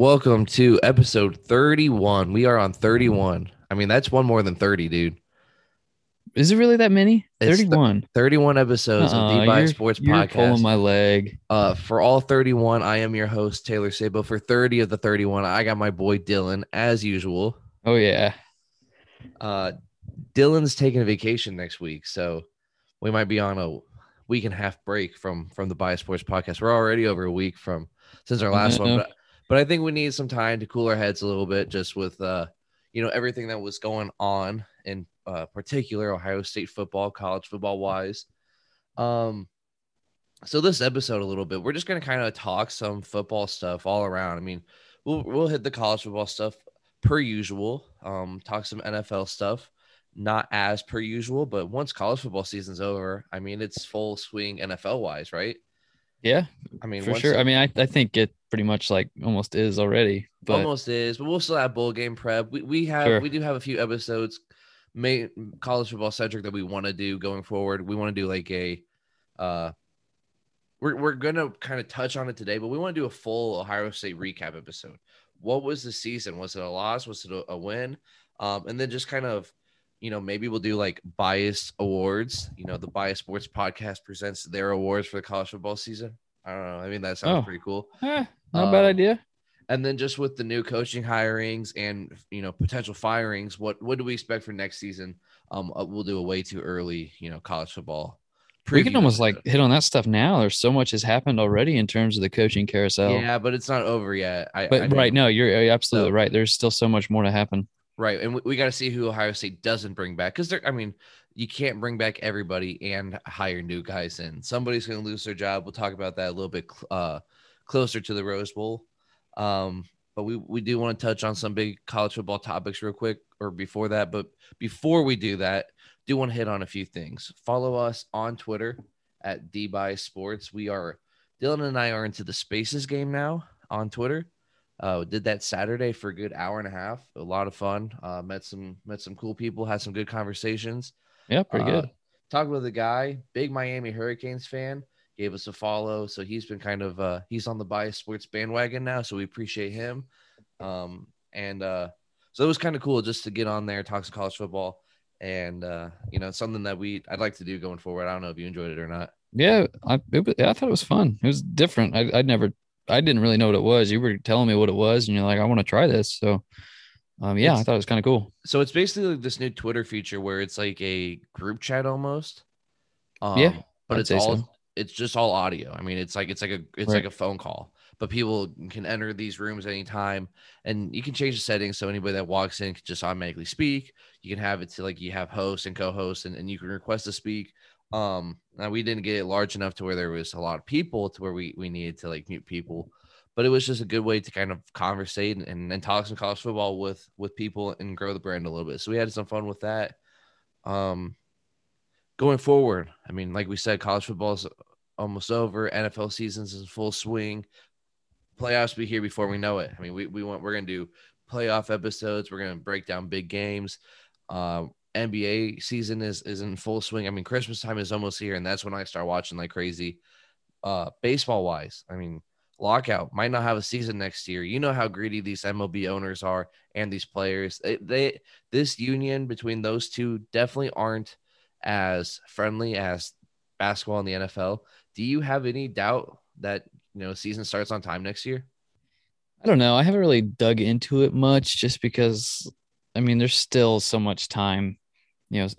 Welcome to episode 31. We are on 31. I mean, that's one more than 30, dude. Is it really that many? 31. 31 episodes of the Bias Sports Podcast. You're pulling my leg. For all 31, I am your host, Taylor Sabo. For 30 of the 31, I got my boy Dylan, as usual. Oh, yeah. Dylan's taking a vacation next week, so we might be on a week and a half break from the Bias Sports Podcast. We're already over a week since our last one, but I think we need some time to cool our heads a little bit, just with everything that was going on in particular Ohio State football, college football wise. So this episode a little bit, we're just going to kind of talk some football stuff all around. I mean, we'll hit the college football stuff per usual, talk some NFL stuff. Not as per usual, but once college football season's over, I mean, it's full swing NFL-wise, right? Yeah, I mean, for sure. I mean, I think it pretty much like almost is already. But almost is, but we'll still have bowl game prep. We do have a few episodes, college football centric, that we want to do going forward. We want to do like a, we're gonna kind of touch on it today, but we want to do a full Ohio State recap episode. What was the season? Was it a loss? Was it a win? And then just kind of, maybe we'll do like Bias awards. The Bias Sports Podcast presents their awards for the college football season. I don't know. I mean, that sounds pretty cool. Not a bad idea. And then just with the new coaching hirings and, potential firings, what do we expect for next season? We'll do a way too early, college football preview. We can almost like hit on that stuff now. There's so much has happened already in terms of the coaching carousel. Yeah, but it's not over yet. You're absolutely right. There's still so much more to happen. Right, and we got to see who Ohio State doesn't bring back, because you can't bring back everybody and hire new guys in. Somebody's going to lose their job. We'll talk about that a little bit closer to the Rose Bowl. But we do want to touch on some big college football topics real quick, or before that. But before we do that, do want to hit on a few things. Follow us on Twitter at DBias Sports. Dylan and I are into the Spaces game now on Twitter. Did that Saturday for a good hour and a half. A lot of fun. Met some cool people, had some good conversations. Yeah, pretty good. Talked with a guy, big Miami Hurricanes fan, gave us a follow. So he's been kind of he's on the Bias Sports bandwagon now, so we appreciate him. So it was kind of cool just to get on there, talk some college football, and something that I'd like to do going forward. I don't know if you enjoyed it or not. Yeah, I thought it was fun. It was different. I didn't really know what it was. You were telling me what it was, and you're like, I want to try this. So, I thought it was kind of cool. So it's basically like this new Twitter feature where it's like a group chat almost. But it's just all audio. I mean, it's like a phone call, but people can enter these rooms anytime, and you can change the settings. So anybody that walks in can just automatically speak. You can have it to like, you have hosts and co-hosts, and you can request to speak. Now we didn't get it large enough to where there was a lot of people to where we needed to like mute people, but it was just a good way to kind of conversate and talk some college football with people and grow the brand a little bit. So we had some fun with that. Going forward, I mean, like we said, college football is almost over. NFL season's in full swing. Playoffs will be here before we know it. I mean, we're going to do playoff episodes. We're going to break down big games. NBA season is in full swing. I mean, Christmas time is almost here, and that's when I start watching like crazy. Baseball wise, I mean, lockout might not have a season next year. You know how greedy these MLB owners are and these players. This union between those two definitely aren't as friendly as basketball in the NFL. Do you have any doubt that season starts on time next year? I don't know. I haven't really dug into it much, just because there's still so much time.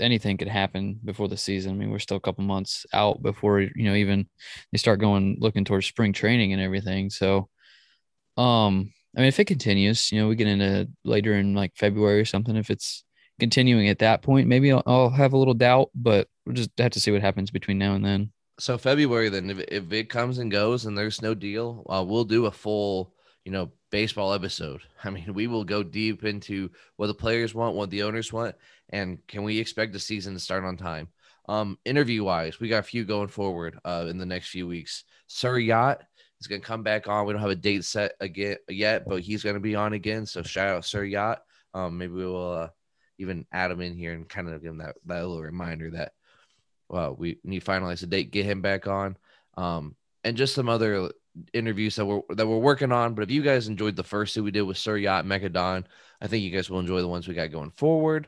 Anything could happen before the season. I mean, we're still a couple months out before, even they start looking towards spring training and everything. So, if it continues, we get into later in like February or something, if it's continuing at that point, maybe I'll have a little doubt, but we'll just have to see what happens between now and then. So February, then if it comes and goes and there's no deal, we'll do a full, baseball episode. I mean, we will go deep into what the players want, what the owners want, and can we expect the season to start on time? Interview wise, we got a few going forward in the next few weeks. Sir Yacht is going to come back on. We don't have a date set again yet, but he's going to be on again. So shout out Sir Yacht. Maybe we will even add him in here and kind of give him that little reminder that we need to finalize the date, get him back on, and just some other interviews that we're working on. But if you guys enjoyed the first two we did with Sir Yacht and Mechadon, I think you guys will enjoy the ones we got going forward.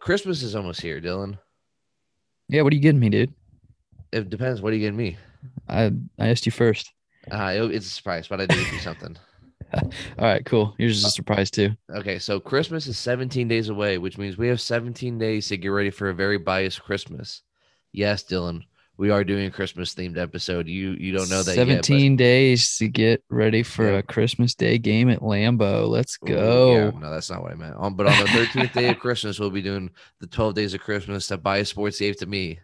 Christmas is almost here, Dylan. Yeah, what are you getting me, dude? It depends. What are you getting me? I asked you first. It's a surprise, but I did do something. All right, cool. Yours is a surprise too. Okay, so Christmas is 17 days away, which means we have 17 days to get ready for a very biased Christmas. Yes, Dylan, we are doing a Christmas-themed episode. You don't know that 17 yet. 17 days to get ready for a Christmas Day game at Lambeau. Let's go. Yeah, no, that's not what I meant. But on the 13th day of Christmas, we'll be doing the 12 days of Christmas that Bias Sports gave to me.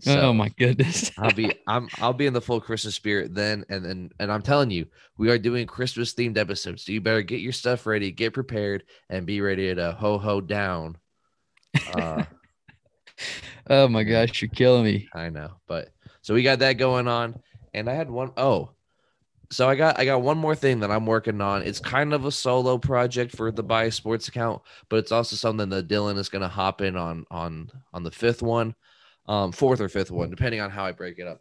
So oh my goodness. I'll be in the full Christmas spirit then, and I'm telling you, we are doing Christmas themed episodes. So you better get your stuff ready, get prepared, and be ready to ho down. Oh my gosh, you're killing me. I know, but so we got that going on. And I had I got one more thing that I'm working on. It's kind of a solo project for the Bias Sports account, but it's also something that Dylan is gonna hop in on the fourth or fifth one, depending on how I break it up.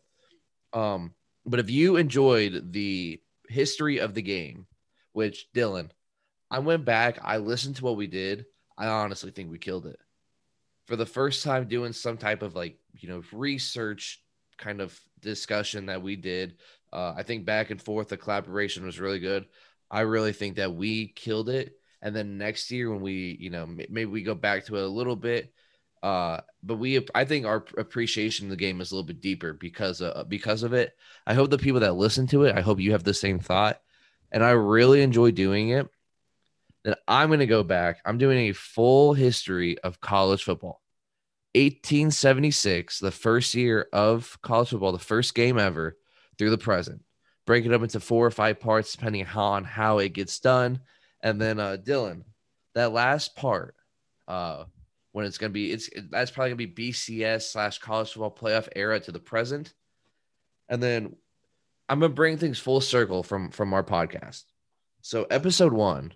But if you enjoyed the history of the game, which Dylan, I went back, I listened to what we did. I honestly think we killed it. For the first time doing some type of research kind of discussion that we did. I think back and forth, the collaboration was really good. I really think that we killed it. And then next year when we, maybe we go back to it a little bit, I think our appreciation of the game is a little bit deeper because of it. I hope the people that listen to it, I hope you have the same thought, and I really enjoy doing it. Then I'm going to go back. I'm doing a full history of college football. 1876, the first year of college football, the first game ever through the present. Break it up into 4 or 5 parts, depending on how it gets done. And then Dylan, that last part, when it's going to be, that's probably going to be BCS/college football playoff era to the present. And then I'm going to bring things full circle from our podcast. So episode 1,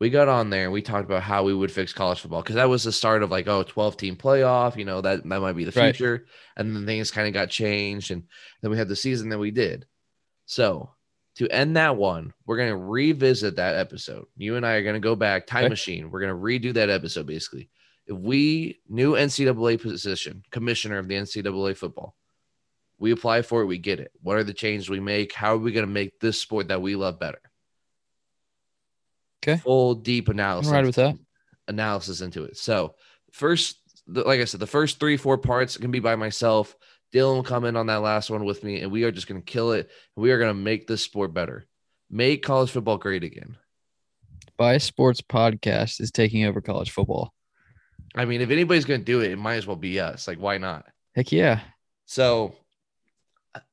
we got on there and we talked about how we would fix college football. Cause that was the start of 12-team playoff, that might be the future. Right. And then things kind of got changed. And then we had the season that we did. So to end that one, we're going to revisit that episode. You and I are going to go back time machine. We're going to redo that episode basically. If we knew NCAA position, commissioner of the NCAA football, we apply for it, we get it. What are the changes we make? How are we going to make this sport that we love better? Okay. Full deep analysis. I'm right with that. Analysis into it. So first, like I said, the first 3-4 parts can be by myself. Dylan will come in on that last one with me, and we are just going to kill it. We are going to make this sport better. Make college football great again. Bias Sports Podcast is taking over college football. I mean, if anybody's going to do it, it might as well be us. Why not? Heck yeah. So,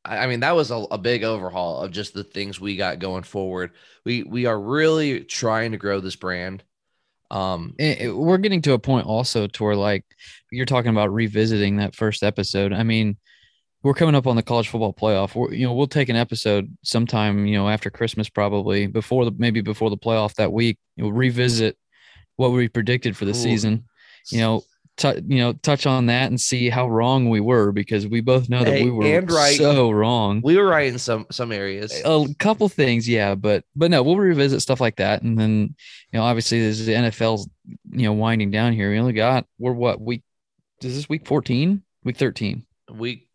I mean, that was a big overhaul of just the things we got going forward. We are really trying to grow this brand. We're getting to a point also to where, you're talking about revisiting that first episode. I mean, we're coming up on the college football playoff. We'll take an episode sometime, after Christmas probably, maybe before the playoff that week. We'll revisit what we predicted for the season. Touch on that and see how wrong we were, because we both know that we were right. So wrong. We were right in some areas. A couple things, yeah, but no, we'll revisit stuff like that. And then, obviously this is the NFL's, winding down here. Is this week 14? Week 13? Week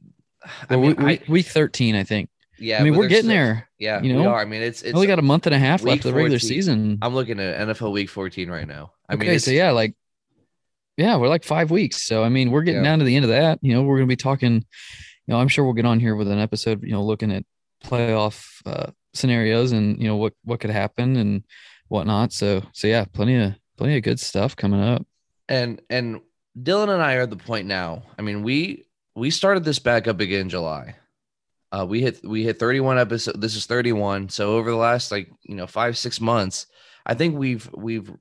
13, I think. Yeah, I mean, we're getting there. Yeah, we are. I mean, it's only got a month and a half left of the regular season. I'm looking at NFL week 14 right now. We're 5 weeks. So, I mean, we're getting down to the end of that. We're going to be talking, I'm sure we'll get on here with an episode, looking at playoff scenarios and, what could happen and whatnot. So yeah, plenty of good stuff coming up. And Dylan and I are at the point now. I mean, we started this back up again in July. We hit 31 episodes. This is 31. So over the last 5-6 months, I think we've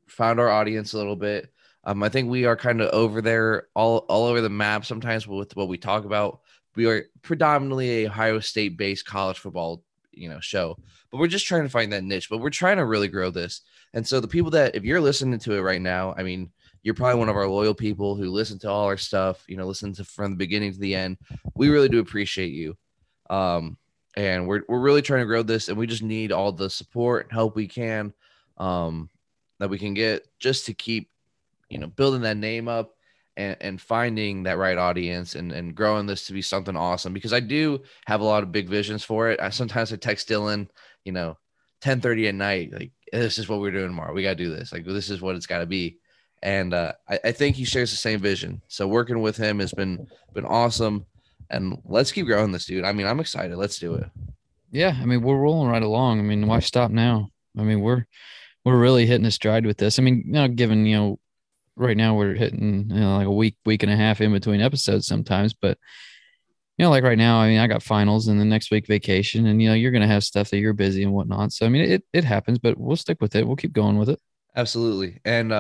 found our audience a little bit. I think we are kind of over there all over the map. Sometimes with what we talk about, we are predominantly a Ohio State based college football, show, but we're just trying to find that niche, but we're trying to really grow this. And so the people that, if you're listening to it right now, I mean, you're probably one of our loyal people who listen to all our stuff, listen to from the beginning to the end. We really do appreciate you. And we're really trying to grow this, and we just need all the support and help we can that we can get just to keep, you know, building that name up and finding that right audience and growing this to be something awesome, because I do have a lot of big visions for it. Sometimes I text Dylan, you know, 10:30 at night, like, this is what we're doing tomorrow. We got to do this. Like, this is what it's got to be. And I think he shares the same vision. So working with him has been awesome. And let's keep growing this, dude. I mean, I'm excited. Let's do it. Yeah. I mean, we're rolling right along. I mean, why stop now? I mean, we're really hitting a stride with this. I mean, you know, given, you know, right now we're hitting, you know, like a week and a half in between episodes sometimes, but you know, like right now, I mean, I got finals and the next week vacation, and you know, you're going to have stuff that you're busy and whatnot. So, I mean, it happens, but we'll stick with it. We'll keep going with it. Absolutely. And,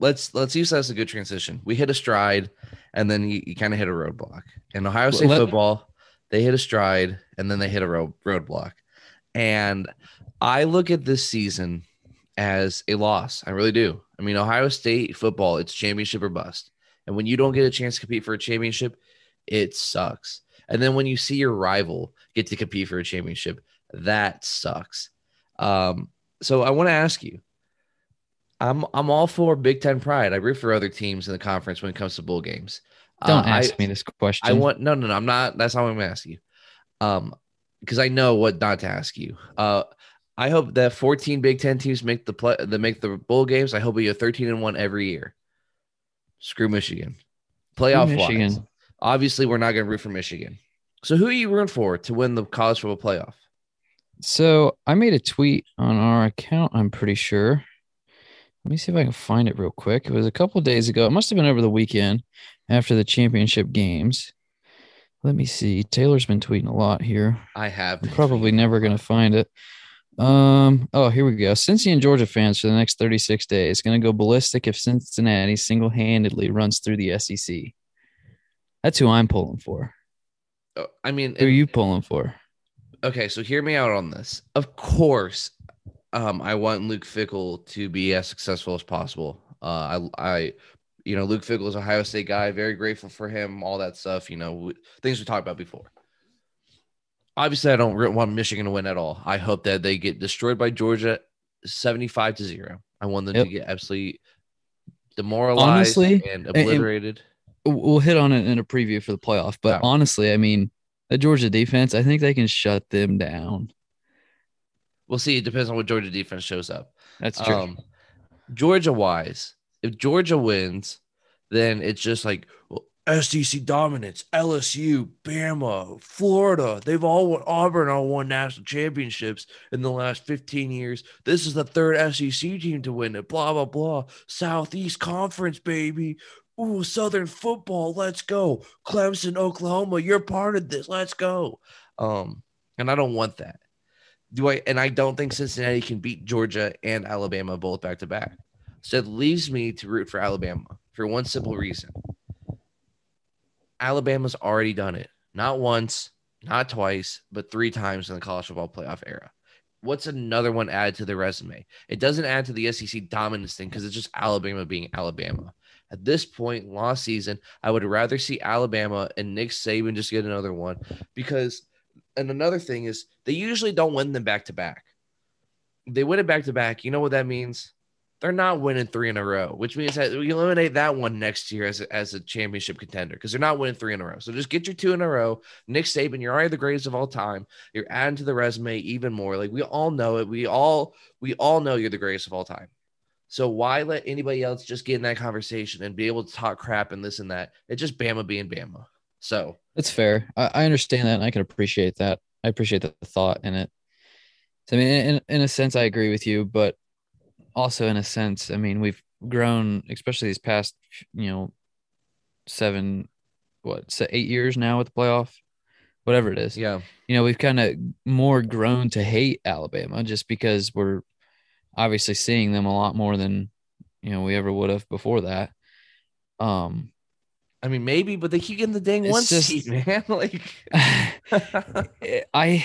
let's use that as a good transition. We hit a stride, and then you kind of hit a roadblock. In Ohio State football, they hit a stride, and then they hit a roadblock. And I look at this season as a loss. I really do. I mean, Ohio State football, it's championship or bust. And when you don't get a chance to compete for a championship, it sucks. And then when you see your rival get to compete for a championship, that sucks. So I want to ask you, I'm all for Big Ten pride. I root for other teams in the conference when it comes to bowl games. Don't ask me this question. No, I'm not. That's not what I'm going to ask you. Because I know what not to ask you. I hope that 14 Big Ten teams make the bowl games. I hope we go 13-1 every year. Screw Michigan. Playoff wise. Obviously, we're not going to root for Michigan. So who are you rooting for to win the college football playoff? So I made a tweet on our account, I'm pretty sure. Let me see if I can find it real quick. It was a couple of days ago. It must have been over the weekend after the championship games. Let me see. Taylor's been tweeting a lot here. I have. I'm probably never going to find it. Oh, here we go. Cincy and Georgia fans for the next 36 days. Going to go ballistic if Cincinnati single-handedly runs through the SEC. That's who I'm pulling for. I mean, who are you pulling for? Okay, so hear me out on this. Of course. I want Luke Fickell to be as successful as possible. You know, Luke Fickell is an Ohio State guy. Very grateful for him, all that stuff, you know, things we talked about before. Obviously, I don't want Michigan to win at all. I hope that they get destroyed by Georgia 75-0. I want them to get absolutely demoralized, honestly, and obliterated. And we'll hit on it in a preview for the playoff. But honestly, I mean, the Georgia defense, I think they can shut them down. We'll see. It depends on what Georgia defense shows up. That's true. Georgia-wise, if Georgia wins, then it's just like, well, SEC dominance, LSU, Bama, Florida. They've all won. Auburn all won national championships in the last 15 years. This is the third SEC team to win it, blah, blah, blah. Southeast Conference, baby. Ooh, Southern football, let's go. Clemson, Oklahoma, you're part of this. Let's go. And I don't want that. And I don't think Cincinnati can beat Georgia and Alabama both back-to-back. So it leaves me to root for Alabama for one simple reason. Alabama's already done it. Not once, not twice, but 3 times in the college football playoff era. What's another one added to their resume? It doesn't add to the SEC dominance thing because it's just Alabama being Alabama. At this point, lost season, I would rather see Alabama and Nick Saban just get another one because – and another thing is they usually don't win them back-to-back. They win it back-to-back. You know what that means? They're not winning 3 in a row, which means that we eliminate that one next year as a championship contender because they're not winning 3 in a row. So just get your 2 in a row. Nick Saban, you're already the greatest of all time. You're adding to the resume even more. Like, we all know it. We all know you're the greatest of all time. So why let anybody else just get in that conversation and be able to talk crap and this and that? It's just Bama being Bama. So that's fair. I understand that, and I can appreciate that. I appreciate the thought in it. So, I mean, in a sense, I agree with you, but also in a sense, I mean, we've grown, especially these past, you know, 8 years now with the playoff, whatever it is. Yeah. You know, we've kind of more grown to hate Alabama just because we're obviously seeing them a lot more than, you know, we ever would have before that. I mean, maybe, but they keep getting the dang one seat, man. Like, I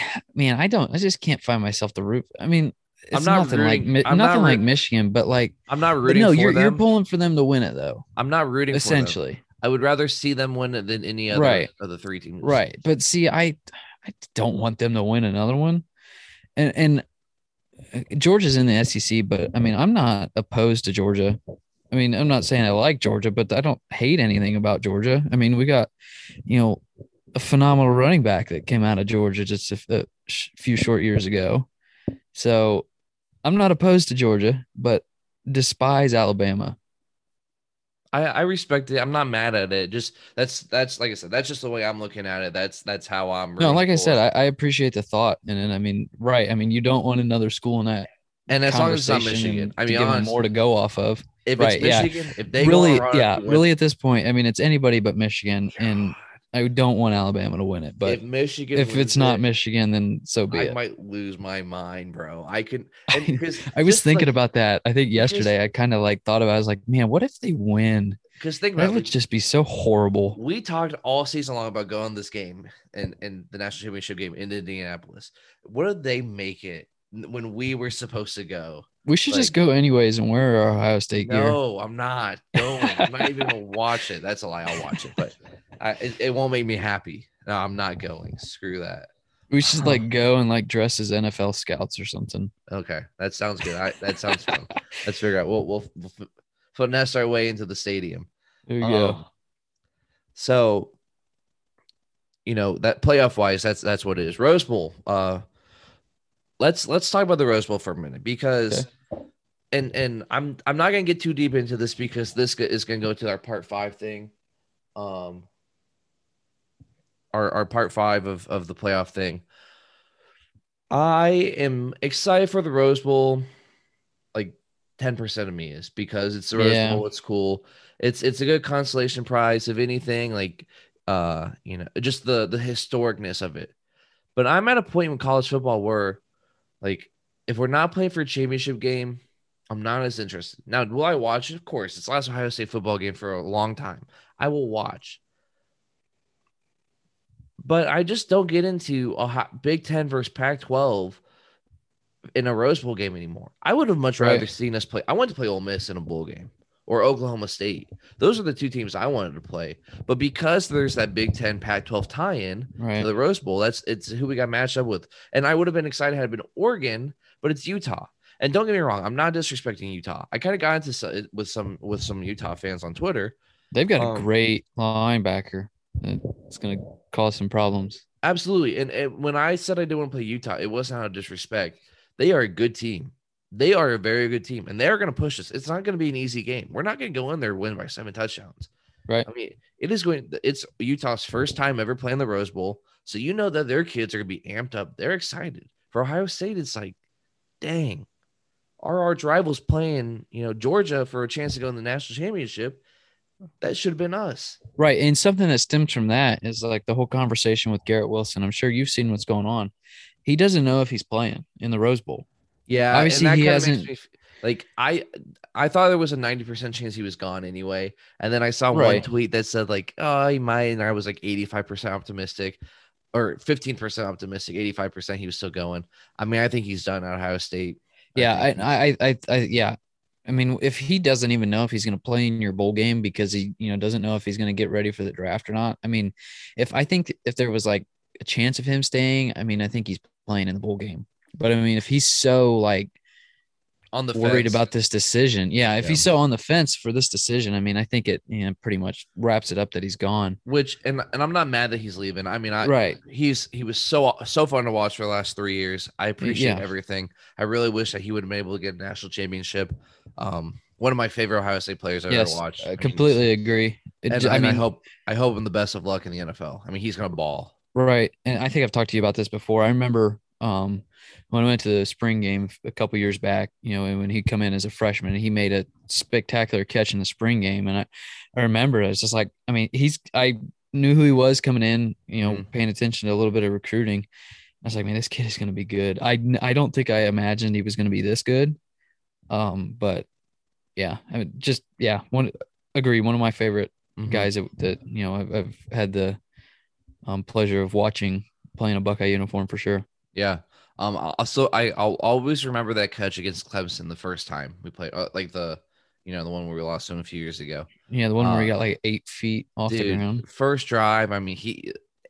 just can't find myself to root. I mean, it's I'm not like Michigan, but like, I'm not rooting. No, you're pulling for them to win it, though. I'm not rooting. Essentially, for them. I would rather see them win it than any other of the 3 teams. Right, but see, I I don't want them to win another one. And Georgia's in the SEC, but I mean, I'm not opposed to Georgia. I mean, I'm not saying I like Georgia, but I don't hate anything about Georgia. I mean, we got, you know, a phenomenal running back that came out of Georgia just a few short years ago. So I'm not opposed to Georgia, but despise Alabama. I respect it. I'm not mad at it. Just that's like I said, that's just the way I'm looking at it. That's how I'm. No, like I said, I appreciate the thought. And I mean, right. I mean, you don't want another school in that. And as long as it's not Michigan, I mean, honestly, more to go off of. If it's Michigan, if they really, really at this point, I mean, it's anybody but Michigan, and I don't want Alabama to win it. But if Michigan, if it's not Michigan, then so be it. I might lose my mind, bro. I could. I was thinking about that. I think yesterday I kind of like thought about. I was like, man, what if they win? Because that would just be so horrible. We talked all season long about going this game and the national championship game in Indianapolis. What did they make it? When we were supposed to go, we should just go anyways and wear our Ohio State gear. No, I'm not going. I'm not even gonna watch it. That's a lie. I'll watch it, but it won't make me happy. No, I'm not going. Screw that. We should go and dress as NFL scouts or something. Okay, that sounds good. That sounds fun. Let's figure out. We'll finesse our way into the stadium. There you go. So, you know that playoff wise, that's what it is. Rose Bowl. Let's talk about the Rose Bowl for a minute because, and I'm not gonna get too deep into this because this is gonna go to our part 5 thing, our part 5 of the playoff thing. I am excited for the Rose Bowl, 10% of me is because it's the Rose Bowl. It's cool. It's a good consolation prize if anything. Just the historicness of it. But I'm at a point in college football where. If we're not playing for a championship game, I'm not as interested. Now, will I watch it? Of course. It's the last Ohio State football game for a long time. I will watch. But I just don't get into a Big Ten versus Pac-12 in a Rose Bowl game anymore. I would have much rather seen us play. I wanted to play Ole Miss in a bowl game or Oklahoma State. Those are the two teams I wanted to play. But because there's that Big Ten Pac-12 tie-in to the Rose Bowl, it's who we got matched up with. And I would have been excited had it been Oregon, but it's Utah. And don't get me wrong, I'm not disrespecting Utah. I kind of got into with some Utah fans on Twitter. They've got a great linebacker. It's going to cause some problems. Absolutely. And when I said I didn't want to play Utah, it wasn't out of disrespect. They are a good team. They are a very good team, and they're going to push us. It's not going to be an easy game. We're not going to go in there and win by 7 touchdowns. Right. I mean, it's Utah's first time ever playing the Rose Bowl, so you know that their kids are going to be amped up. They're excited. For Ohio State, it's like, dang, are our rivals playing, Georgia for a chance to go in the national championship? That should have been us. Right, and something that stems from that is the whole conversation with Garrett Wilson. I'm sure you've seen what's going on. He doesn't know if he's playing in the Rose Bowl. Yeah, obviously and that he hasn't. Me, I thought there was a 90% chance he was gone anyway, and then I saw one tweet that said oh, he might, and I was 85% optimistic, or 15% optimistic, 85% he was still going. I mean, I think he's done at Ohio State. Yeah, I mean, if he doesn't even know if he's going to play in your bowl game because he doesn't know if he's going to get ready for the draft or not. I mean, if there was a chance of him staying, I mean, I think he's playing in the bowl game. But I mean, if he's so on the worried fence. About this decision, he's so on the fence for this decision, I mean, I think it pretty much wraps it up that he's gone. Which and I'm not mad that he's leaving. I mean, he was so fun to watch for the last 3 years. I appreciate everything. I really wish that he would have been able to get a national championship. One of my favorite Ohio State players I've ever watched. I completely agree. I hope him the best of luck in the NFL. I mean, he's gonna ball. Right, and I think I've talked to you about this before. I remember. When I went to the spring game a couple years back, and when he'd come in as a freshman, and he made a spectacular catch in the spring game. And I remember it was just I knew who he was coming in, paying attention to a little bit of recruiting. I was like, man, this kid is going to be good. I don't think I imagined he was going to be this good. But yeah, I mean, one of my favorite guys that I've had the pleasure of watching playing a Buckeye uniform for sure. Yeah. I'll always remember that catch against Clemson the first time we played, the one where we lost him a few years ago. Yeah, the one where he got 8 feet off the ground. First drive, I mean,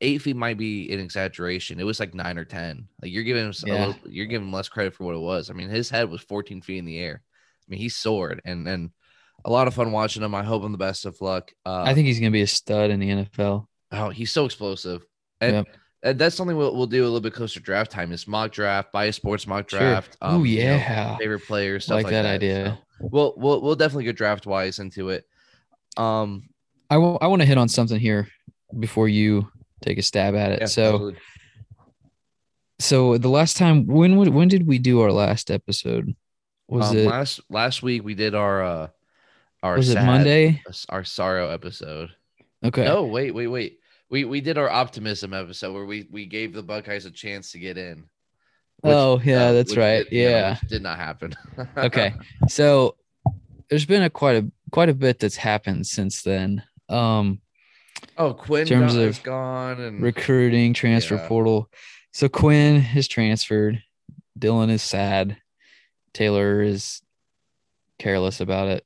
8 feet might be an exaggeration. It was like 9 or 10. Like you're giving him, a little, you're giving him less credit for what it was. I mean, his head was 14 feet in the air. I mean, he soared, and a lot of fun watching him. I hope him the best of luck. I think he's gonna be a stud in the NFL. Oh, he's so explosive, and that's something we'll do a little bit closer to draft time. Is mock draft, Bias Sports mock draft. Sure. Oh yeah, you know, favorite players, stuff like that idea. So we'll definitely get draft wise into it. I want to hit on something here before you take a stab at it. Yeah, so, absolutely. So the last time, when did we do our last episode? Was it last week? We did our was sad, it Monday? Our sorrow episode. Okay. No, wait. We did our optimism episode where we gave the Buckeyes a chance to get in. Which, that's right. Did not happen. Okay. So there's been quite a bit that's happened since then. Quinn is gone and recruiting, transfer portal. So Quinn has transferred. Dylan is sad. Taylor is careless about it.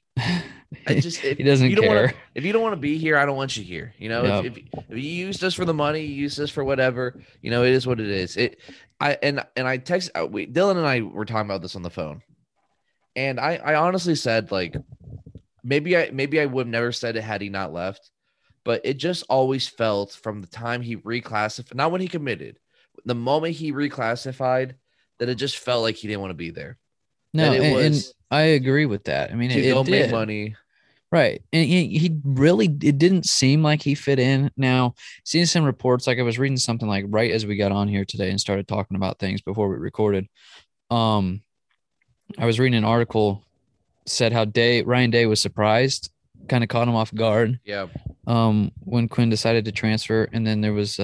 He doesn't care. If you don't want to be here, I don't want you here. You know, if you use this for the money, use this for whatever. You know, it is what it is. I text Dylan and I were talking about this on the phone, and I honestly said like maybe I would have never said it had he not left. But it just always felt from the time he reclassified, not when he committed, the moment he reclassified, that it just felt like he didn't want to be there. No, and I agree with that. I mean, it did. Make money. Right. And it didn't seem like he fit in. Now, seeing some reports, like I was reading something like right as we got on here today and started talking about things before we recorded, I was reading an article said how Ryan Day was surprised, kind of caught him off guard. Yeah. When Quinn decided to transfer, and then there was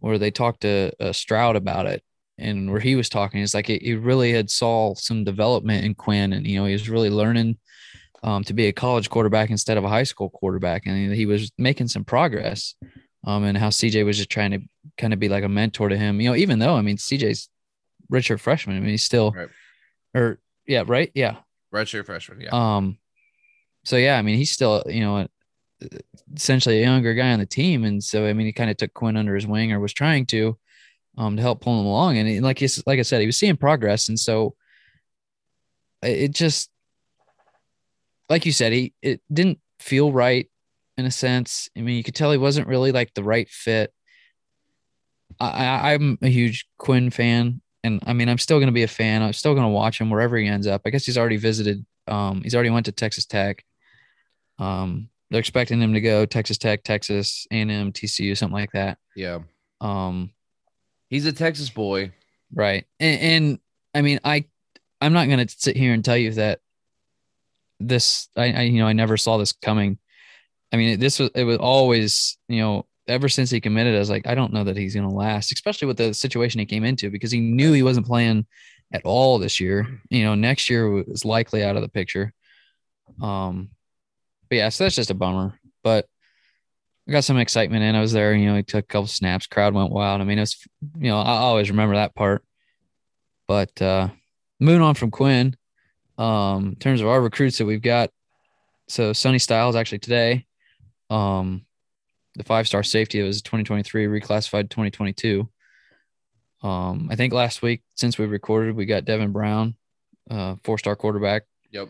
where they talked to Stroud about it, and where he was talking, it's like he really had saw some development in Quinn, and you know he was really learning to be a college quarterback instead of a high school quarterback, and he was making some progress. And how CJ was just trying to kind of be like a mentor to him, you know, even though I mean CJ's redshirt freshman, I mean he's still redshirt freshman, so I mean he's still essentially a younger guy on the team. And so, I mean, he kind of took Quinn under his wing, or was trying to help pull him along. And like I said, he was seeing progress. And so it just, like you said, it didn't feel right in a sense. I mean, you could tell he wasn't really like the right fit. I'm a huge Quinn fan. And I mean, I'm still going to be a fan. I'm still going to watch him wherever he ends up. I guess he's already went to Texas Tech. They're expecting him to go Texas Tech, Texas A&M, TCU, something like that. Yeah. He's a Texas boy. Right. And I mean, I'm not going to sit here and tell you that I never saw this coming. I mean, it was always, ever since he committed, I was like, I don't know that he's going to last, especially with the situation he came into, because he knew he wasn't playing at all this year. You know, next year was likely out of the picture. But yeah, so that's just a bummer. But I got some excitement in. I was there, he took a couple snaps. Crowd went wild. I mean, it was, I always remember that part. But moving on from Quinn, in terms of our recruits that we've got, so Sonny Styles actually today, the 5-star safety, it was 2023, reclassified 2022. I think last week, since we recorded, we got Devin Brown, 4-star quarterback. Yep.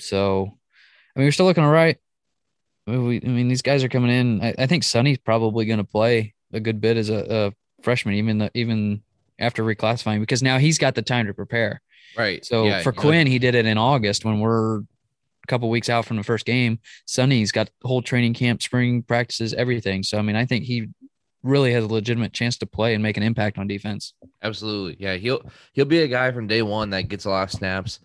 So. I mean, we're still looking all right. These guys are coming in. I think Sonny's probably going to play a good bit as a freshman, even after reclassifying, because now he's got the time to prepare. Right. So Quinn, he did it in August when we're a couple weeks out from the first game. Sonny's got the whole training camp, spring practices, everything. So, I mean, I think he really has a legitimate chance to play and make an impact on defense. Absolutely. Yeah, he'll be a guy from day one that gets a lot of snaps.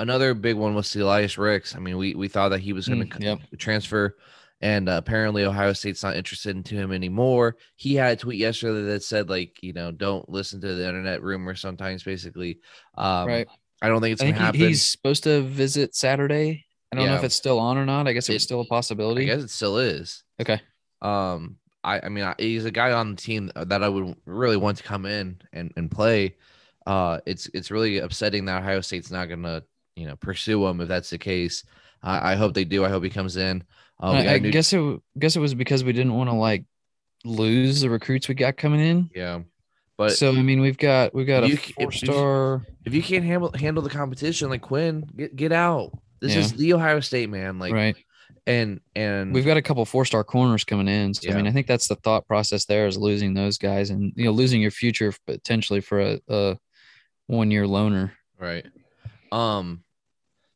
Another big one was Elias Ricks. I mean, we thought that he was going to transfer, and apparently Ohio State's not interested in him anymore. He had a tweet yesterday that said, like, don't listen to the internet rumor sometimes, basically. Right. I don't think it's going to happen. He's supposed to visit Saturday. I don't know if it's still on or not. I guess it was still a possibility. I guess it still is. Okay. He's a guy on the team that I would really want to come in and play. It's really upsetting that Ohio State's not going to pursue him if that's the case. I hope they do. I hope he comes in. I guess it was because we didn't want to like lose the recruits we got coming in. Yeah. But so I mean, we've got a 4-star. If you can't handle the competition, like Quinn, get out. This is the Ohio State, man. Like, right. And we've got a couple 4-star corners coming in. So I mean, I think that's the thought process there is losing those guys and losing your future potentially for a 1-year loaner. Right.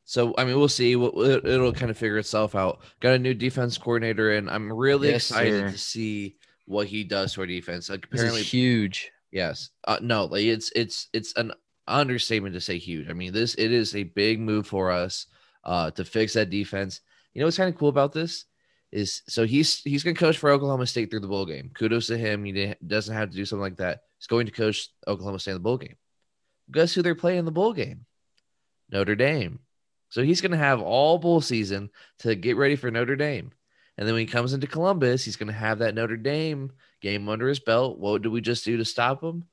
So I mean, we'll see. It'll kind of figure itself out. Got a new defense coordinator, and I'm really excited to see what he does for defense. Like, apparently this is huge. Yes. No, like it's an understatement to say huge. I mean, it is a big move for us to fix that defense. You know what's kind of cool about this is so he's going to coach for Oklahoma State through the bowl game. Kudos to him. He doesn't have to do something like that. He's going to coach Oklahoma State in the bowl game. Guess who they're playing in the bowl game? Notre Dame. So he's going to have all bowl season to get ready for Notre Dame. And then when he comes into Columbus, he's going to have that Notre Dame game under his belt. What did we just do to stop him?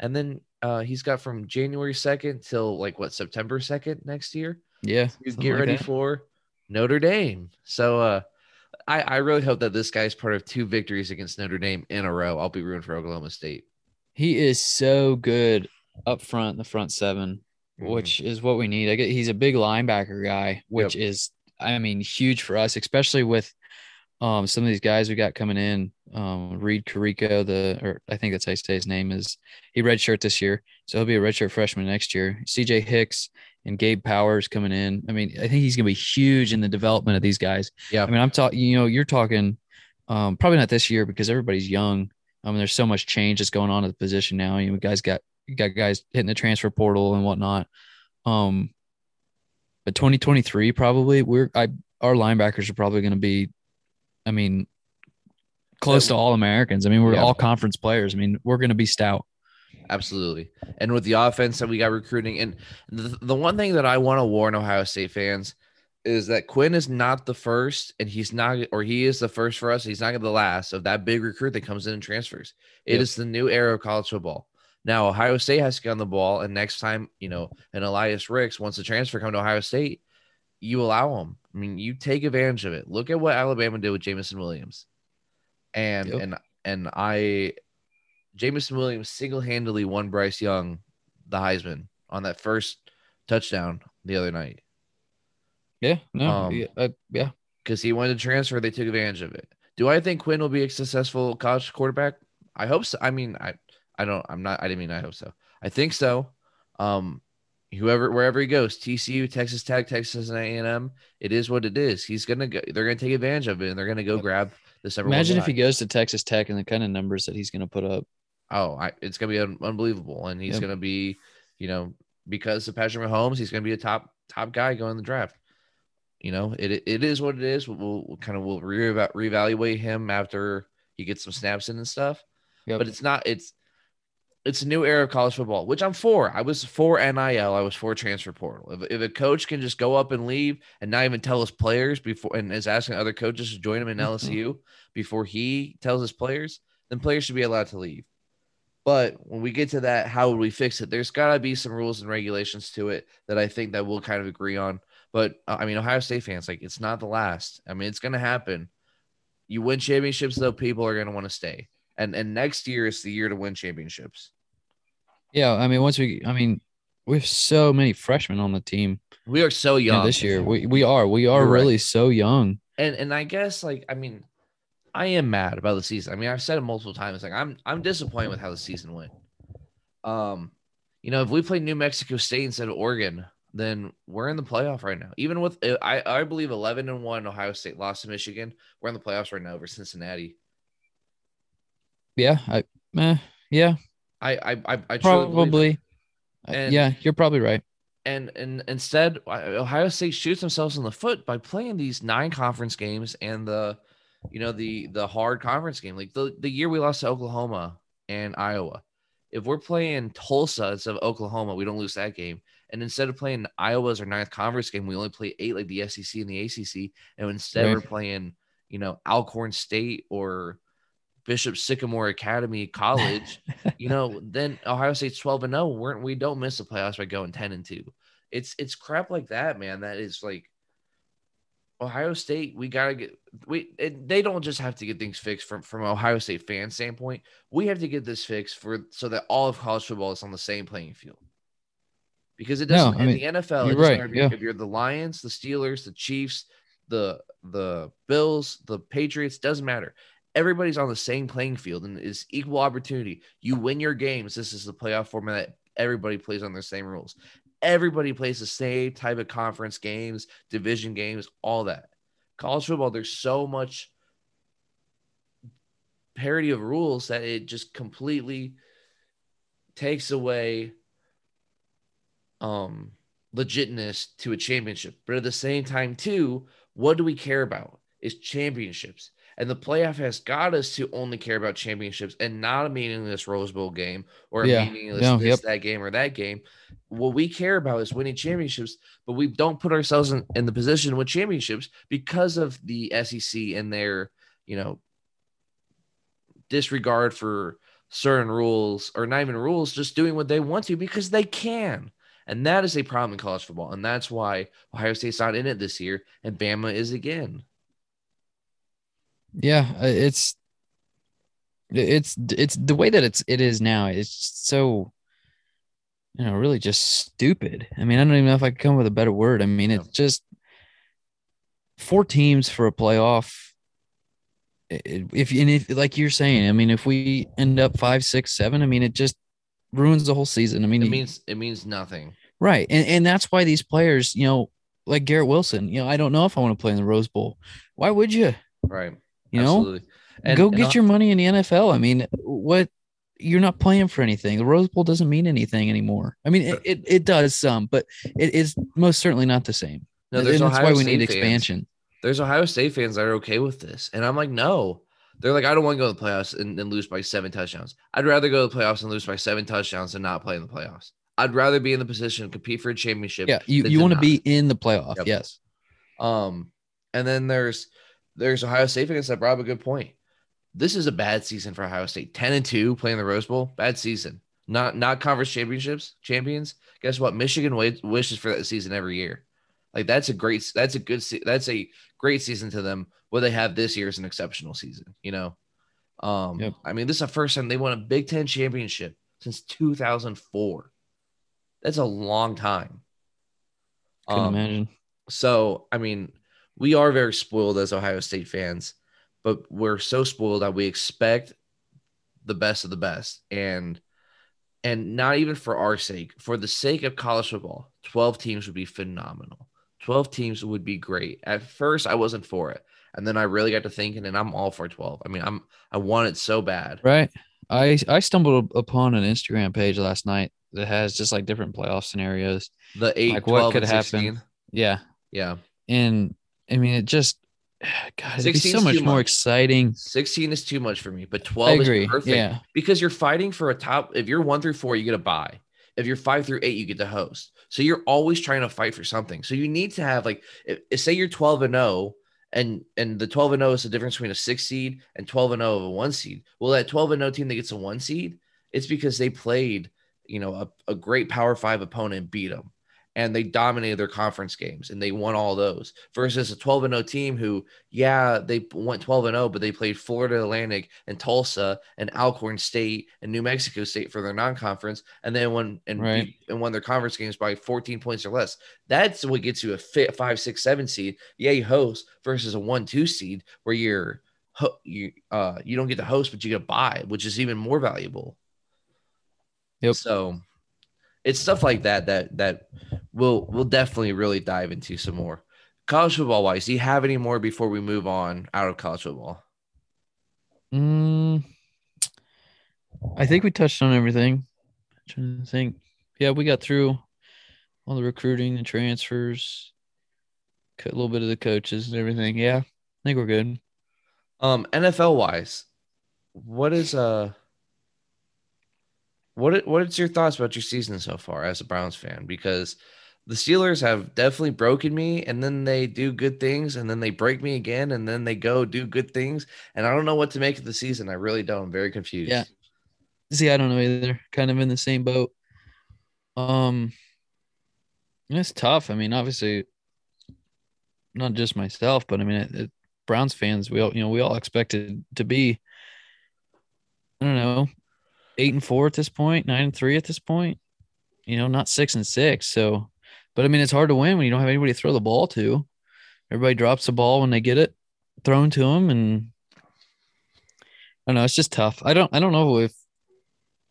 And then he's got from January 2nd till September 2nd next year. Yeah. He's get ready for Notre Dame. So I really hope that this guy's part of 2 victories against Notre Dame in a row. I'll be rooting for Oklahoma State. He is so good up front, in the front seven, which is what we need. He's a big linebacker guy, which is, I mean, huge for us, especially with some of these guys we got coming in. Reed Carrico, or I think that's how you say his name is. He redshirt this year, so he'll be a redshirt freshman next year. C.J. Hicks and Gabe Powers coming in. I mean, I think he's going to be huge in the development of these guys. Yeah, I mean, I'm talking. You're talking probably not this year because everybody's young. I mean, there's so much change that's going on at the position now. Guys got guys hitting the transfer portal and whatnot. But 2023 probably our linebackers are probably going to be. I mean, close to all Americans. I mean, we're all conference players. I mean, we're going to be stout. Absolutely. And with the offense that we got recruiting, and the one thing that I want to warn Ohio State fans is that Quinn is not the first, and he is the first for us. He's not going to be the last of that big recruit that comes in and transfers. It is the new era of college football. Now, Ohio State has to get on the ball, and next time, an Elias Ricks wants to transfer, come to Ohio State, you allow him. I mean, you take advantage of it. Look at what Alabama did with Jamison Williams. And Jamison Williams single-handedly won Bryce Young the Heisman on that first touchdown the other night. Yeah, no, yeah. Because he wanted to transfer, they took advantage of it. Do I think Quinn will be a successful college quarterback? I hope so. I mean, I didn't mean I hope so. I think so. Wherever he goes, TCU, Texas Tech, Texas A&M, it is what it is. He's going to go. They're going to take advantage of it, and they're going to go grab this number. Imagine if he goes to Texas Tech and the kind of numbers that he's going to put up. Oh, it's going to be unbelievable, and he's going to be, because of Patrick Mahomes, he's going to be a top guy going in the draft. It is what it is. We'll reevaluate him after he gets some snaps in and stuff. Yep. But it's a new era of college football, which I'm for. I was for NIL. I was for transfer portal. If a coach can just go up and leave and not even tell his players before, and is asking other coaches to join him in LSU before he tells his players, then players should be allowed to leave. But when we get to that, how would we fix it? There's got to be some rules and regulations to it that I think that we'll kind of agree on. But I mean, Ohio State fans, it's not the last. I mean, it's going to happen. You win championships, though, people are going to want to stay. And next year is the year to win championships. Yeah, I mean, we have so many freshmen on the team. We are so young this year. We are really so young. And I guess I am mad about the season. I mean, I've said it multiple times. I'm disappointed with how the season went. If we play New Mexico State instead of Oregon, then we're in the playoff right now. Even with I believe 11-1, Ohio State lost to Michigan. We're in the playoffs right now over Cincinnati. Yeah, I probably, and, you're probably right. And instead, Ohio State shoots themselves in the foot by playing these 9 conference games and the hard conference game, like the year we lost to Oklahoma and Iowa. If we're playing Tulsa instead of Oklahoma, we don't lose that game. And instead of playing Iowa as our 9th conference game, we only play 8 like the SEC and the ACC. And instead we're playing, Alcorn State or Bishop Sycamore Academy College, then Ohio State's 12-0. We don't miss the playoffs by going 10-2. It's crap like that, man. That is Ohio State, we got to get – they don't just have to get things fixed from an Ohio State fan standpoint. We have to get this fixed so that all of college football is on the same playing field. Because it doesn't – in the NFL, it doesn't matter if you're the Lions, the Steelers, the Chiefs, the Bills, the Patriots, doesn't matter. Everybody's on the same playing field and it's equal opportunity. You win your games. This is the playoff format that everybody plays on the same rules. Everybody plays the same type of conference games, division games, all that. College football, there's so much parity of rules that it just completely takes away legitimacy to a championship. But at the same time, too, what do we care about is championships. And the playoff has got us to only care about championships and not a meaningless Rose Bowl game or a meaningless that game or that game. What we care about is winning championships, but we don't put ourselves in the position with championships because of the SEC and their, disregard for certain rules or not even rules, just doing what they want to because they can. And that is a problem in college football. And that's why Ohio State's not in it this year and Bama is again. Yeah, it's the way that it is now. It's so, really just stupid. I mean, I don't even know if I can come up with a better word. I mean, it's just 4 teams for a playoff. If like you're saying, I mean, if we end up 5, 6, 7, I mean, it just ruins the whole season. I mean, it means nothing, right? And that's why these players, like Garrett Wilson, I don't know if I want to play in the Rose Bowl. Why would you? Right. Absolutely. Go get your money in the NFL. I mean, you're not playing for anything. The Rose Bowl doesn't mean anything anymore. I mean, it does some, but it is most certainly not the same. No, that's why we need expansion. There's Ohio State fans that are okay with this. And I'm like, no. They're like, I don't want to go to the playoffs and lose by 7 touchdowns. I'd rather go to the playoffs and lose by 7 touchdowns than not play in the playoffs. I'd rather be in the position to compete for a championship. Yeah, you want to be in the playoff. Yep. Yes. And then there's Ohio State fans that brought up a good point. This is a bad season for Ohio State. 10-2 playing the Rose Bowl, bad season. Not conference champions. Guess what? Michigan wishes for that season every year. Like that's a great season to them. What they have this year is an exceptional season. Yep. I mean, this is the first time they won a Big Ten championship since 2004. That's a long time. Couldn't imagine. So I mean. We are very spoiled as Ohio State fans, but we're so spoiled that we expect the best of the best. And not even for our sake, for the sake of college football, 12 teams would be phenomenal. 12 teams would be great. At first, I wasn't for it. And then I really got to thinking, and I'm all for 12. I mean, I want it so bad. Right. I stumbled upon an Instagram page last night that has just like different playoff scenarios. The 8, like 12, what could happen. Yeah. Yeah. And I mean, it just, God, it'd be so much more exciting. 16 is too much for me, but 12 is perfect. Yeah. Because you're fighting for a top. If you're 1 through 4, you get a bye. If you're 5 through 8, you get to host. So you're always trying to fight for something. So you need to have like, say you're 12-0 and the 12-0 is the difference between a 6 seed and 12-0 of a 1 seed. Well, that 12-0 team that gets a 1 seed, it's because they played, a great Power 5 opponent, beat them. And they dominated their conference games, and they won all those. Versus a 12-0 team who, they went 12-0, but they played Florida Atlantic and Tulsa and Alcorn State and New Mexico State for their non-conference, and then won their conference games by 14 points or less. That's what gets you a 5, 6, 7 seed. Yeah, you host versus a 1-2 seed where you don't get to host, but you get a bye, which is even more valuable. Yep. So. It's stuff like that we'll definitely really dive into some more. College football-wise, do you have any more before we move on out of college football? I think we touched on everything. I'm trying to think. Yeah, we got through all the recruiting and transfers, cut a little bit of the coaches and everything. Yeah, I think we're good. NFL-wise, what is – What's your thoughts about your season so far as a Browns fan? Because the Steelers have definitely broken me, and then they do good things, and then they break me again, and then they go do good things, and I don't know what to make of the season. I really don't. I'm very confused. Yeah. See, I don't know either. Kind of in the same boat. It's tough. I mean, obviously, not just myself, but I mean, Browns fans, we all expected to be, I don't know, 8-4 at this point, 9-3 at this point, not 6-6. So, but I mean, it's hard to win when you don't have anybody to throw the ball to. Everybody drops the ball when they get it thrown to them. And I don't know, it's just tough. I don't know if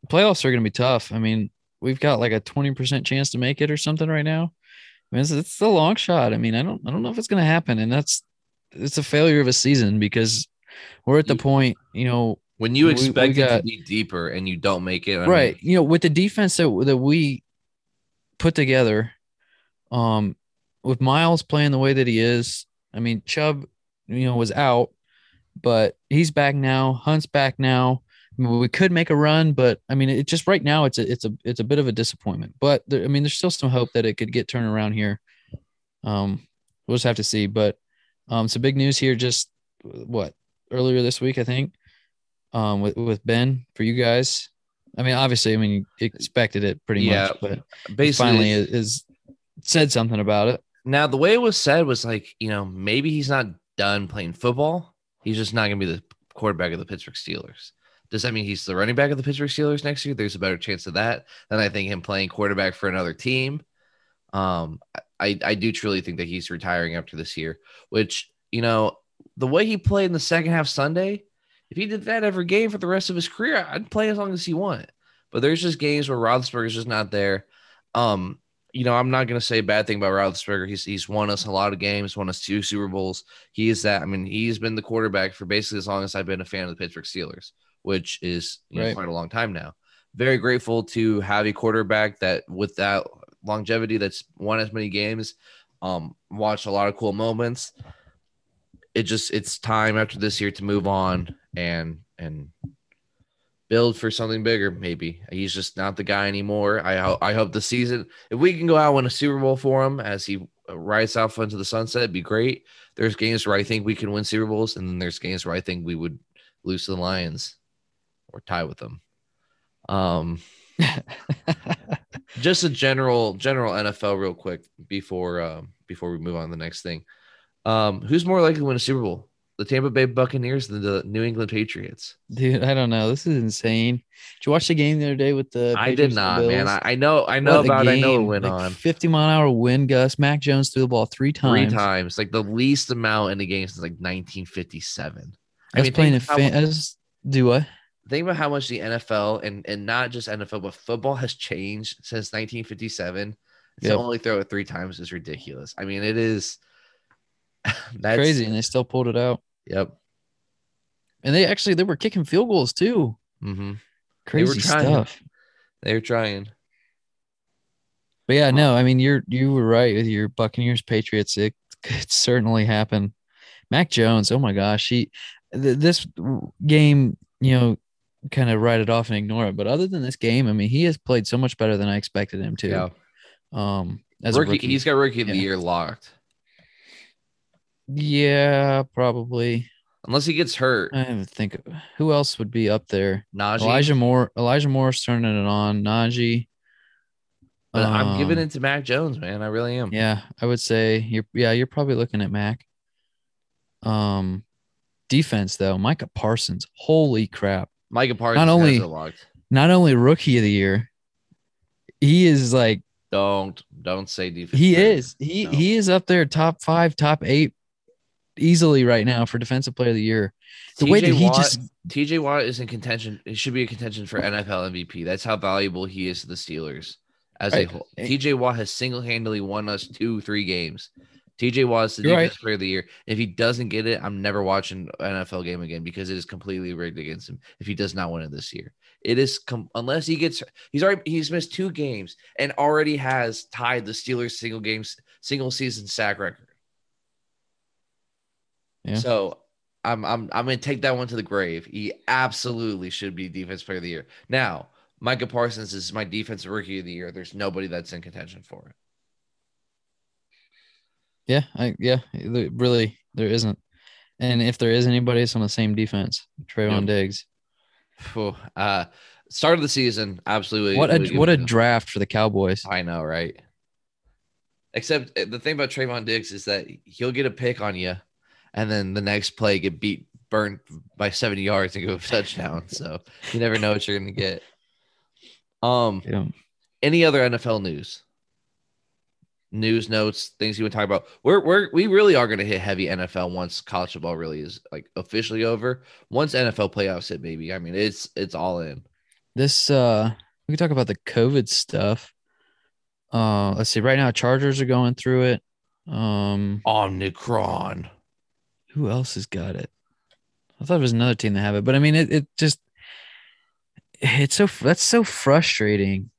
playoffs are going to be tough. I mean, we've got like a 20% chance to make it or something right now. I mean, it's a long shot. I mean, I don't know if it's going to happen. And it's a failure of a season because we're at the point, when you expect it to be deeper and you don't make it. Right. I mean, with the defense that we put together, with Miles playing the way that he is, I mean, Chubb, was out, but he's back now. Hunt's back now. I mean, we could make a run, but I mean, it just right now it's a bit of a disappointment. But there's still some hope that it could get turned around here. We'll just have to see. But some big news here, just earlier this week, I think, with Ben for you guys. I mean, obviously, you expected it pretty much, but basically, finally is said something about it. Now, the way it was said was like, maybe he's not done playing football. He's just not going to be the quarterback of the Pittsburgh Steelers. Does that mean he's the running back of the Pittsburgh Steelers next year? There's a better chance of that than I think him playing quarterback for another team. I do truly think that he's retiring after this year, which, the way he played in the second half Sunday, if he did that every game for the rest of his career, I'd play as long as he wanted. But there's just games where Roethlisberger's just not there. I'm not going to say a bad thing about Roethlisberger. He's won us a lot of games, won us 2 Super Bowls. He is that. I mean, he's been the quarterback for basically as long as I've been a fan of the Pittsburgh Steelers, which is quite a long time now. Very grateful to have a quarterback that with that longevity, that's won as many games, watched a lot of cool moments. It's time after this year to move on and build for something bigger, maybe. He's just not the guy anymore. I hope the season, if we can go out and win a Super Bowl for him as he rides off into the sunset, it'd be great. There's games where I think we can win Super Bowls, and then there's games where I think we would lose to the Lions or tie with them. Just a general NFL real quick before we move on to the next thing. Who's more likely to win a Super Bowl? The Tampa Bay Buccaneers and the New England Patriots. Dude, I don't know. This is insane. Did you watch the game the other day with the Patriots? I did not, man. I know it went like on. 50-mile-an-hour wind gust. Mac Jones threw the ball 3 times. 3 times. Like the least amount in the game since like 1957. Think about how much the NFL and not just NFL, but football has changed since 1957. Yep. To only throw it 3 times is ridiculous. I mean, it is crazy, and they still pulled it out. Yep. And they were kicking field goals too. Mm-hmm. Crazy stuff. They were trying. But yeah, no, I mean, you were right with your Buccaneers Patriots. It could certainly happen. Mac Jones, oh my gosh, this game, kind of write it off and ignore it. But other than this game, I mean, he has played so much better than I expected him to. Yeah. As rookie, he's got rookie of the year locked. Yeah, probably. Unless he gets hurt. I didn't think who else would be up there. Najee. Elijah Moore's turning it on. Najee. But I'm giving it to Mac Jones, man. I really am. Yeah, I would say you're probably looking at Mac. Defense though, Micah Parsons. Holy crap. Micah Parsons not only rookie of the year, he is like don't say defense. He is. He is up there top 5, top 8 easily right now for defensive player of the year. T.J. Watt is in contention. It should be a contention for NFL MVP. That's how valuable he is to the Steelers as a whole. T.J. Watt has single-handedly won us 2-3 games. T.J. Watt is the defensive player of the year. If he doesn't get it, I'm never watching an NFL game again because it is completely rigged against him. If he does not win it this year, it is unless he gets. He's missed 2 games and already has tied the Steelers single season sack record. Yeah. So I'm gonna take that one to the grave. He absolutely should be defensive player of the year. Now Micah Parsons is my defensive rookie of the year. There's nobody that's in contention for it. Yeah, really, there isn't. And if there is anybody, it's on the same defense. Trayvon Diggs. Start of the season, absolutely. What a draft for the Cowboys. I know, right? Except the thing about Trayvon Diggs is that he'll get a pick on you, and then the next play get burned by 70 yards and go for touchdown. So you never know what you're going to get. Any other NFL news? News notes, things you would talk about. We really are going to hit heavy NFL once college football really is like officially over. Once NFL playoffs hit, baby. I mean, it's all in. This we can talk about the COVID stuff. Let's see. Right now, Chargers are going through it. Omicron. Who else has got it? I thought it was another team that have it, but I mean, it's so frustrating,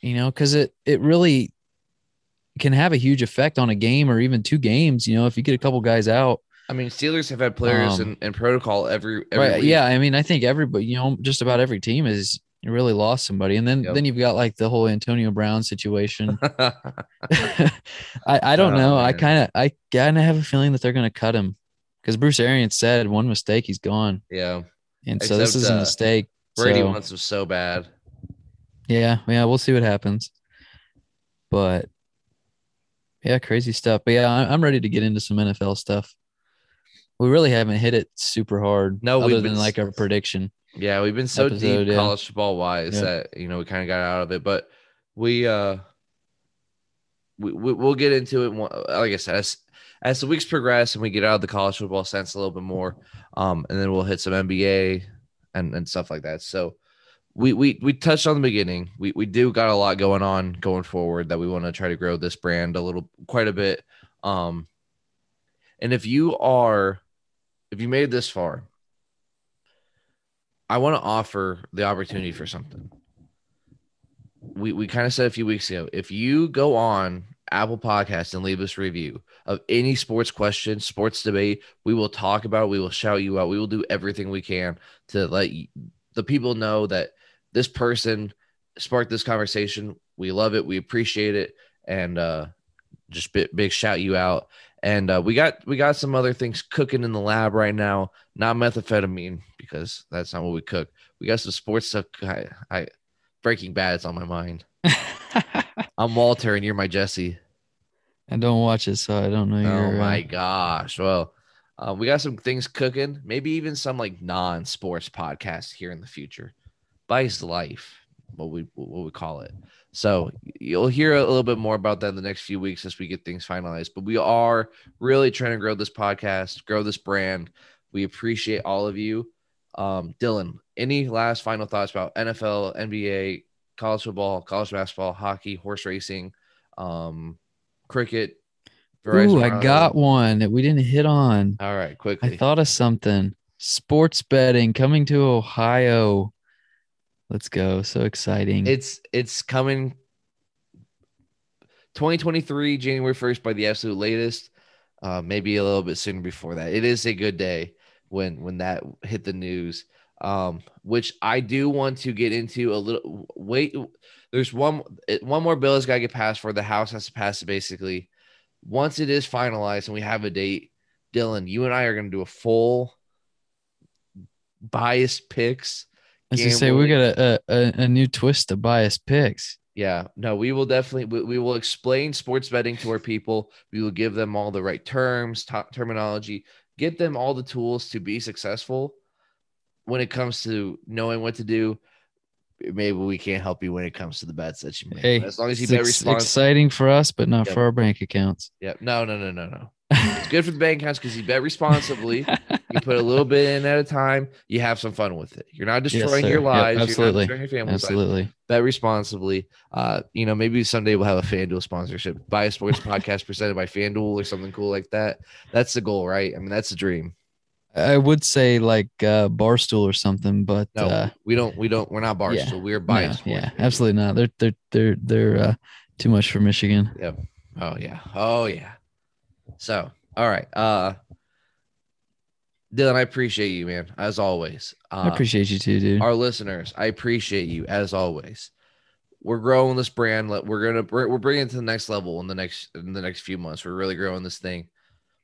you know, because it really can have a huge effect on a game or even two games, you know, if you get a couple guys out. I mean, Steelers have had players in protocol every week. Yeah, I mean, I think everybody, you know, just about every team has really lost somebody. And then, then you've got like the whole Antonio Brown situation. I don't know. Man. I kind of have a feeling that they're going to cut him because Bruce Arians said one mistake, he's gone. Yeah. And so this is a mistake. Brady wants him so bad. Yeah. We'll see what happens. But yeah, crazy stuff. But yeah, I'm ready to get into some NFL stuff. We really haven't hit it super hard. No, other than like our prediction. Yeah, we've been so episode, deep college football wise that you know we kind of got out of it, but we'll get into it. Like I said, as the weeks progress and we get out of the college football sense a little bit more, and then we'll hit some NBA and stuff like that. So we touched on the beginning. We do got a lot going forward that we want to try to grow this brand quite a bit. And if you made it this far, I want to offer the opportunity for something. We kind of said a few weeks ago, if you go on Apple Podcasts and leave us a review of any sports question, sports debate, we will talk about it. We will shout you out. We will do everything we can to let the people know that this person sparked this conversation. We love it. We appreciate it. And just big shout you out. And we got some other things cooking in the lab right now. Not methamphetamine, because that's not what we cook. We got some sports stuff. Breaking Bad's on my mind. I'm Walter, and you're my Jesse. I don't watch it, so I don't know. My gosh! Well, we got some things cooking. Maybe even some like non-sports podcasts here in the future. Bias Life, what we call it. So you'll hear a little bit more about that in the next few weeks as we get things finalized. But we are really trying to grow this podcast, grow this brand. We appreciate all of you. Dylan, any last final thoughts about NFL, NBA, college football, college basketball, hockey, horse racing, cricket? Ooh, I got one that we didn't hit on. All right, quickly. I thought of something. Sports betting coming to Ohio. Let's go. So exciting. It's coming 2023, January 1st by the absolute latest, maybe a little bit sooner before that. It is a good day when that hit the news, which I do want to get into a little. Wait, there's one more bill that's got to get passed for the House has to pass it basically. Once it is finalized and we have a date, Dylan, you and I are going to do a full biased picks. As you say, we got a new twist to bias picks. Yeah, no, we will definitely we will explain sports betting to our people. We will give them all the right terms, terminology, get them all the tools to be successful when it comes to knowing what to do. Maybe we can't help you when it comes to the bets that you make. Hey, as long as you bet responsibly. It's exciting for us, but not for our bank accounts. Yep. No. It's good for the bank accounts because you bet responsibly. You put a little bit in at a time. You have some fun with it. You're not destroying your lives. Yep, absolutely. You're not destroying your family's lives. Bet responsibly. You know, maybe someday we'll have a FanDuel sponsorship. Buy a sports podcast presented by FanDuel or something cool like that. That's the goal, right? I mean, that's the dream. I would say like Barstool or something, but no, we don't. We're not Barstool. Yeah, we're biased. No, yeah, absolutely not. They're too much for Michigan. Yep. Oh yeah. So, all right. Dylan, I appreciate you, man, as always. I appreciate you too, dude. Our listeners, I appreciate you as always. We're growing this brand. We're bringing it to the next level in the next few months. We're really growing this thing.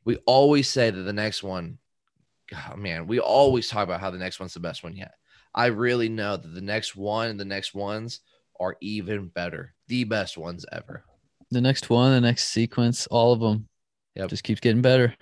We always say that the next one. God, man, we always talk about how the next one's the best one yet. I really know that the next one and the next ones are even better. The best ones ever. the next one, the next sequence, all of them. Yep. Just keeps getting better.